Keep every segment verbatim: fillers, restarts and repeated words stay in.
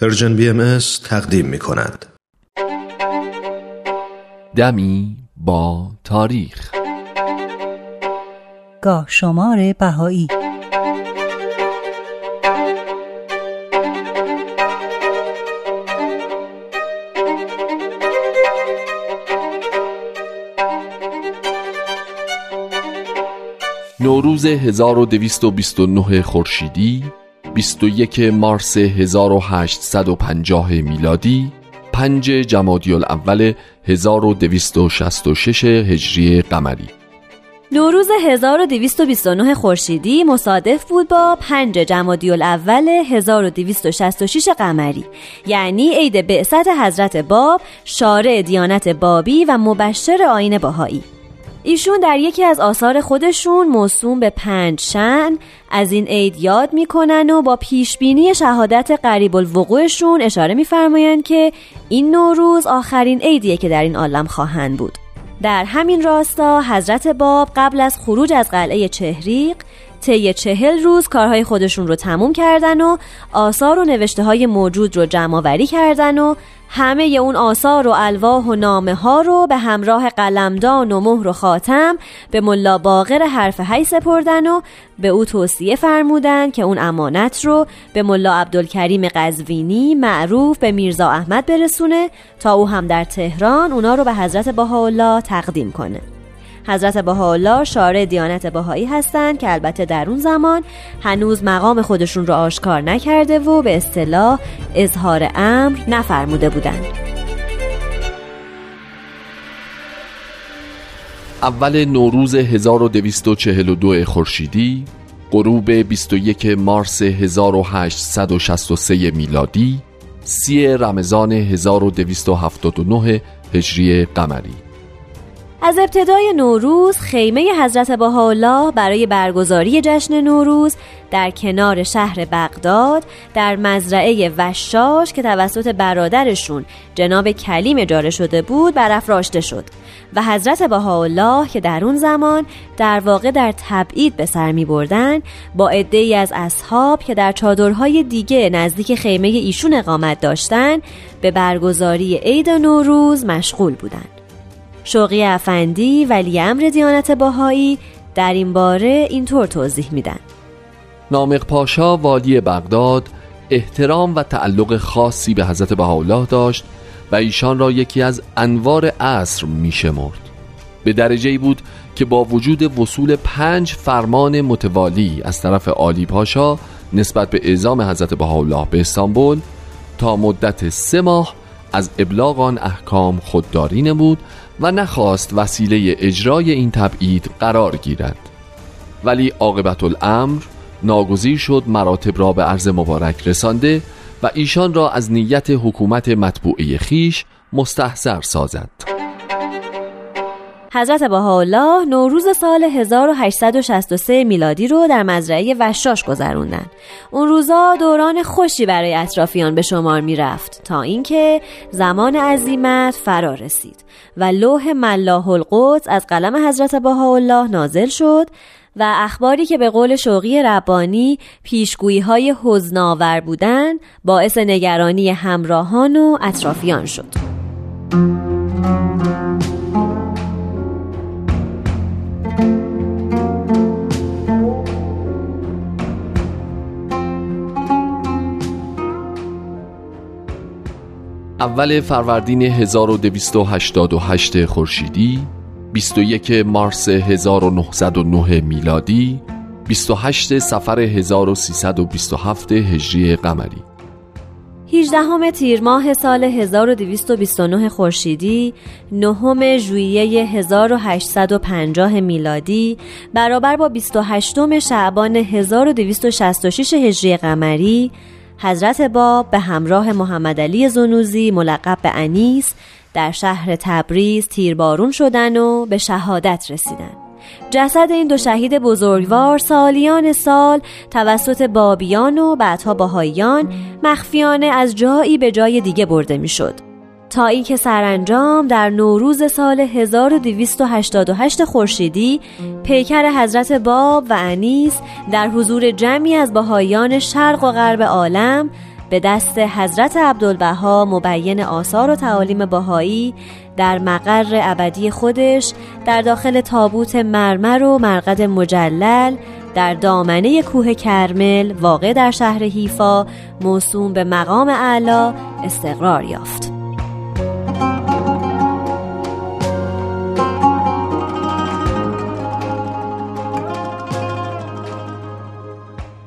پرژن بی ام اس تقدیم می کند. دمی با تاریخ، گاه شمار بهائی. نوروز هزار و دویست و بیست و نه خورشیدی، بیست و یک مارس هزار و هشتصد و پنجاه میلادی، پنج جمادی الاول هزار و دویست و شصت و شش هجری قمری. نوروز هزار و دویست و بیست و نه خورشیدی مصادف بود با پنج جمادی الاول هزار و دویست و شصت و شش قمری، یعنی عید بعثت حضرت باب، شارع دیانت بابی و مبشر آیین بهائی. ایشون در یکی از آثار خودشون موسوم به پنج شأن از این عید یاد میکنن و با پیشبینی شهادت قریب الوقوعشون اشاره میفرمایند که این نوروز آخرین عیدیه که در این عالم خواهند بود. در همین راستا حضرت باب قبل از خروج از قلعه چهریق طی چهل روز کارهای خودشون رو تموم کردن و آثار و نوشته های موجود رو جمع آوری کردن و همه اون آثار و الواح و نامه ها رو به همراه قلمدان و مهر و خاتم به ملا باقر حرف حی سپردن و به او توصیه فرمودن که اون امانت رو به ملا عبدالکریم قزوینی معروف به میرزا احمد برسونه تا او هم در تهران اونا رو به حضرت بهاءالله تقدیم کنه. حضرت بهاءالله شارع دیانت بهایی هستند که البته در اون زمان هنوز مقام خودشون رو آشکار نکرده و به اصطلاح اظهار امر نفرموده بودند. اول نوروز هزار و دویست و چهل و دو خورشیدی، غروب بیست و یک مارس هزار و هشتصد و شصت و سه میلادی، سی رمضان هزار و دویست و هفتاد و نه هجری قمری. از ابتدای نوروز خیمه حضرت بهاءالله برای برگزاری جشن نوروز در کنار شهر بغداد در مزرعه وشاش که توسط برادرشون جناب کلیم اجاره شده بود برافراشته شد و حضرت بهاءالله که در اون زمان در واقع در تبعید به سر می بردن با عده‌ای از اصحاب که در چادرهای دیگه نزدیک خیمه ایشون اقامت داشتن به برگزاری عید نوروز مشغول بودند. شوقی افندی ولی امر دیانت بهائی در این باره اینطور توضیح میدن: نامق پاشا والی بغداد احترام و تعلق خاصی به حضرت بهاءالله داشت و ایشان را یکی از انوار عصر میشمرد. به درجه‌ای بود که با وجود وصول پنج فرمان متوالی از طرف آلی پاشا نسبت به اعزام حضرت بهاءالله به استانبول تا مدت سه ماه از ابلاغ آن احکام خودداری نمود و نخواست وسیله اجرای این تبعید قرار گیرد، ولی عاقبت الامر ناگزیر شد مراتب را به عرض مبارک رسانده و ایشان را از نیت حکومت مطبوعه خیش مستحضر سازد. حضرت بهاءالله نوروز سال هزار و هشتصد و شصت و سه میلادی رو در مزرعه وشاش گذروندن. اون روزا دوران خوشی برای اطرافیان به شمار می رفت تا اینکه زمان عزیمت فرا رسید و لوح ملاح القدس از قلم حضرت بهاءالله نازل شد و اخباری که به قول شوقی ربانی پیشگویی‌های حزن‌آور بودن باعث نگرانی همراهان و اطرافیان شد. اول فروردین هزار و دویست و هشتاد و هشت خورشیدی، بیست و یک مارس هزار و نهصد و نه میلادی، بیست و هشت صفر هزار و سیصد و بیست و هفت هجری قمری. هجدهم تیر ماه سال هزار و دویست و بیست و نه خورشیدی، نهم ژوئیه هزار و هشتصد و پنجاه میلادی، برابر با بیست و هشتم شعبان هزار و دویست و شصت و شش هجری قمری، حضرت باب به همراه محمد علی زنوزی ملقب به انیس در شهر تبریز تیربارون شدند و به شهادت رسیدند. جسد این دو شهید بزرگوار سالیان سال توسط بابیان و بعدها بهائیان مخفیانه از جایی به جای دیگه برده میشد تا اینکه سرانجام در نوروز سال هزار و دویست و هشتاد و هشت خورشیدی پیکر حضرت باب و انیس در حضور جمعی از بهائیان شرق و غرب عالم به دست حضرت عبدالبها مبین آثار و تعالیم بهایی در مقر ابدی خودش در داخل تابوت مرمر و مرقد مجلل در دامنه کوه کرمل واقع در شهر حیفا موسوم به مقام اعلی استقرار یافت.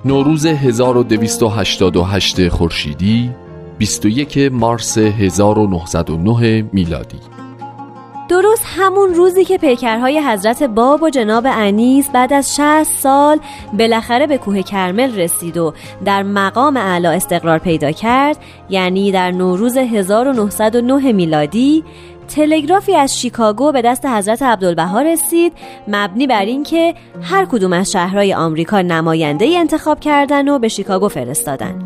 نوروز هزار و دویست و هشتاد و هشت خورشیدی، بیست و یک مارس هزار و نهصد و نه میلادی، درست همون روزی که پیکرهای حضرت باب و جناب انیس بعد از شصت سال بالاخره به کوه کرمل رسید و در مقام اعلی استقرار پیدا کرد، یعنی در نوروز هزار و نهصد و نه میلادی، تلگرافی از شیکاگو به دست حضرت عبدالبها رسید، مبنی بر اینکه هر کدوم از شهرهای آمریکا نماینده انتخاب کردن و به شیکاگو فرستادن.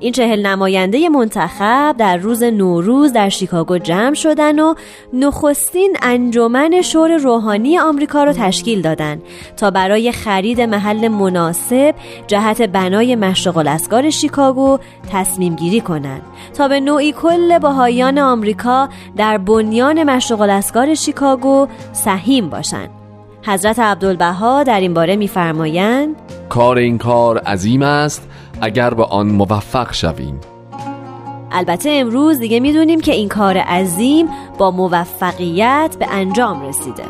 این چهل نماینده منتخب در روز نوروز در شیکاگو جمع شدن و نخستین انجمن شور روحانی آمریکا رو تشکیل دادن تا برای خرید محل مناسب جهت بنای مشرق الاسکار شیکاگو تصمیم گیری کنند تا به نوعی کل بهائیان آمریکا در بنیان مشرق الاسکار شیکاگو سهیم باشند. حضرت عبدالبها در این باره می‌فرمایند: کار این کار عظیم است اگر به آن موفق شویم. البته امروز دیگه میدونیم که این کار عظیم با موفقیت به انجام رسیده.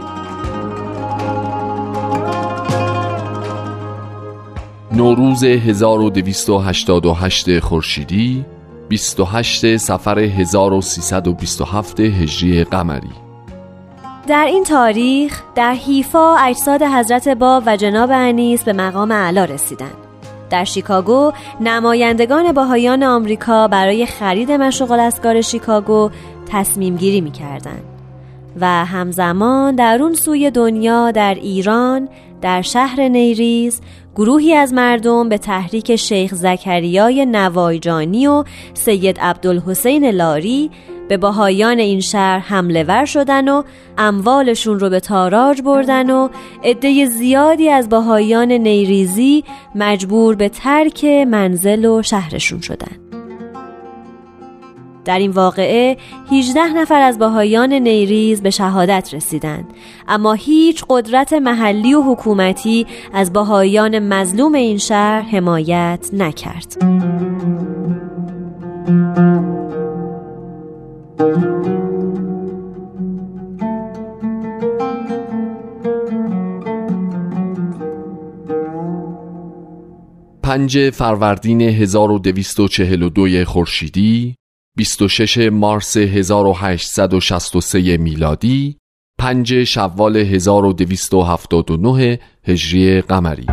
نوروز هزار و دویست و هشتاد و هشت خورشیدی، بیست و هشت صفر هزار و سیصد و بیست و هفت هجری قمری، در این تاریخ در حیفا اجساد حضرت باب و جناب انیس به مقام اعلی رسیدند. در شیکاگو نمایندگان بهائیان آمریکا برای خرید مشرق الاسکار شیکاگو تصمیم گیری می کردن و همزمان در اون سوی دنیا، در ایران، در شهر نیریز، گروهی از مردم به تحریک شیخ ذکریای نوایجانی و سید عبدالحسین لاری به بهائیان این شهر حمله ور شدن و اموالشون رو به تاراج بردن و عده زیادی از بهائیان نیریزی مجبور به ترک منزل و شهرشون شدن. در این واقعه هجده نفر از بهائیان نیریز به شهادت رسیدند، اما هیچ قدرت محلی و حکومتی از بهائیان مظلوم این شهر حمایت نکرد. پنج فروردین هزار و دویست و چهل و دو خورشیدی، بیست و شش مارس هزار و هشتصد و شصت و سه میلادی، پنج شوال هزار و دویست و هفتاد و نه هجری قمری،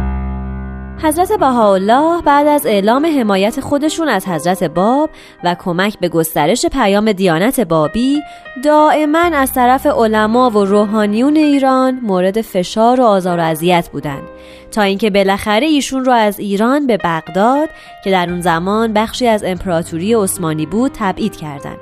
حضرت بهاءالله بعد از اعلام حمایت خودشون از حضرت باب و کمک به گسترش پیام دیانت بابی، دائما از طرف علما و روحانیون ایران مورد فشار و آزار و اذیت بودند تا اینکه بالاخره ایشون رو از ایران به بغداد که در اون زمان بخشی از امپراتوری عثمانی بود تبعید کردند.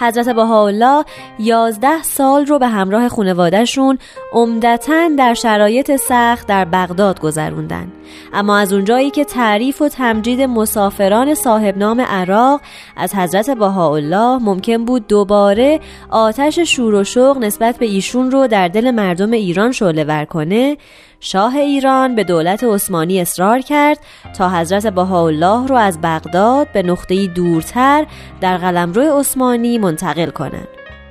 حضرت بهاءالله یازده سال رو به همراه خانواده‌شون عمدتاً در شرایط سخت در بغداد گذروندن، اما از اونجایی که تعریف و تمجید مسافران صاحب نام عراق از حضرت بهاءالله ممکن بود دوباره آتش شور و شوق نسبت به ایشون رو در دل مردم ایران شعله‌ور کنه، شاه ایران به دولت عثمانی اصرار کرد تا حضرت بهاءالله رو از بغداد به نقطه‌ای دورتر در قلمرو عثمانی منتقل کنند.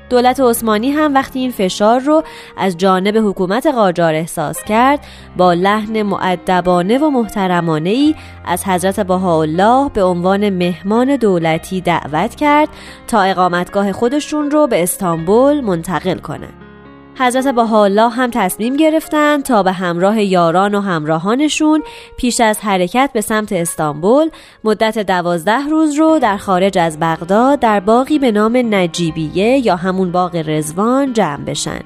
دولت عثمانی هم وقتی این فشار رو از جانب حکومت قاجار احساس کرد، با لحن مؤدبانه و محترمانه‌ای از حضرت بهاءالله به عنوان مهمان دولتی دعوت کرد تا اقامتگاه خودشون رو به استانبول منتقل کنند. حضرت بهاءالله هم تصمیم گرفتند تا به همراه یاران و همراهانشون پیش از حرکت به سمت استانبول مدت دوازده روز رو در خارج از بغداد در باغی به نام نجیبیه یا همون باغ رضوان جمع بشن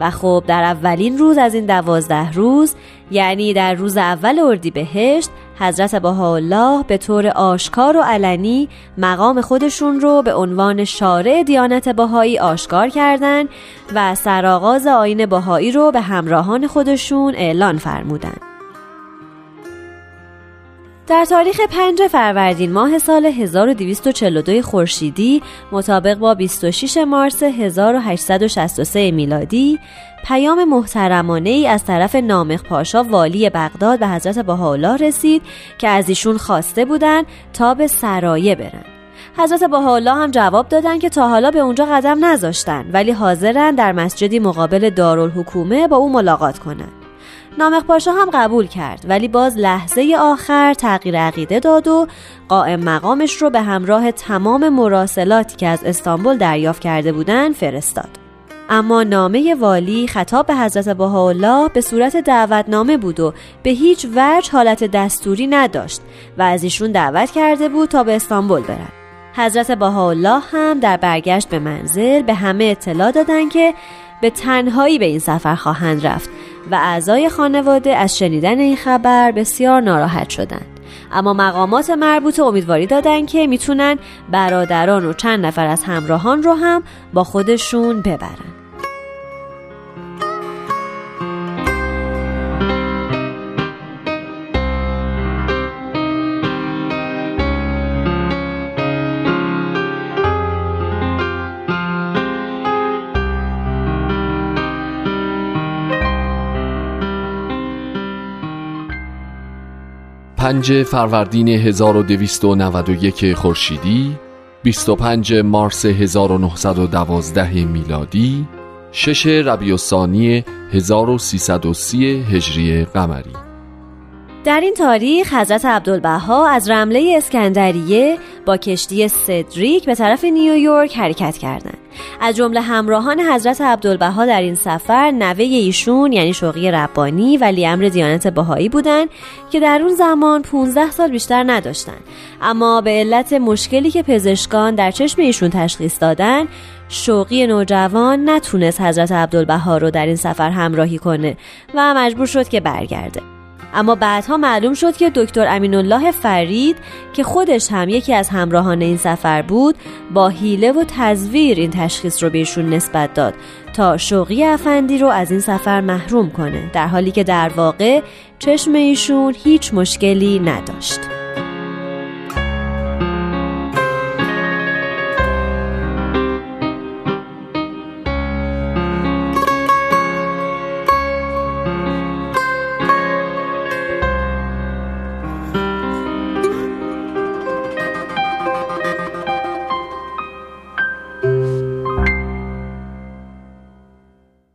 و خب در اولین روز از این دوازده روز، یعنی در روز اول اردیبهشت، حضرت بهاءالله به طور آشکار و علنی مقام خودشون رو به عنوان شارع دیانت بهایی آشکار کردند و سرآغاز آیین بهایی رو به همراهان خودشون اعلان فرمودند. در تاریخ پنجم فروردین ماه سال هزار و دویست و چهل و دو خورشیدی مطابق با بیست و ششم مارس هزار و هشتصد و شصت و سه میلادی پیام محترمانه ای از طرف نامق پاشا والی بغداد به حضرت بهاءالله رسید که از ایشون خواسته بودند تا به سرایه برن. حضرت بهاءالله هم جواب دادن که تا حالا به اونجا قدم نذاشتن ولی حاضرن در مسجدی مقابل دارالحکومه با او ملاقات کنن. نامق پاشا هم قبول کرد ولی باز لحظه آخر تغییر عقیده داد و قائم مقامش رو به همراه تمام مراسلاتی که از استانبول دریافت کرده بودن فرستاد. اما نامه والی خطاب به حضرت بهاءالله به صورت دعوتنامه بود و به هیچ وجه حالت دستوری نداشت و از ایشون دعوت کرده بود تا به استانبول برن. حضرت بهاءالله هم در برگشت به منزل به همه اطلاع دادن که به تنهایی به این سفر خواهند رفت و اعضای خانواده از شنیدن این خبر بسیار ناراحت شدند. اما مقامات مربوطه امیدواری دادن که میتونن برادران و چند نفر از همراهان رو هم با خودشون ببرن. پنجم فروردین هزار و دویست و نود و یک خورشیدی، بیست و پنجم مارس هزار و نهصد و دوازده میلادی، ششم ربیع الثانی هزار و سیصد و سی هجری قمری. در این تاریخ حضرت عبدالبها از رمله اسکندریه با کشتی سدریک به طرف نیویورک حرکت کردند. از جمله همراهان حضرت عبدالبها در این سفر نوه ایشون یعنی شوقی ربانی ولی امر دیانت بهایی بودند که در اون زمان پانزده سال بیشتر نداشتند. اما به علت مشکلی که پزشکان در چشم ایشون تشخیص دادن، شوقی نوجوان نتونست حضرت عبدالبها رو در این سفر همراهی کنه و مجبور شد که برگرده. اما بعدها معلوم شد که دکتر امینالله فرید که خودش هم یکی از همراهان این سفر بود با حیله و تزویر این تشخیص رو بهشون نسبت داد تا شوقی افندی رو از این سفر محروم کنه، در حالی که در واقع چشم ایشون هیچ مشکلی نداشت.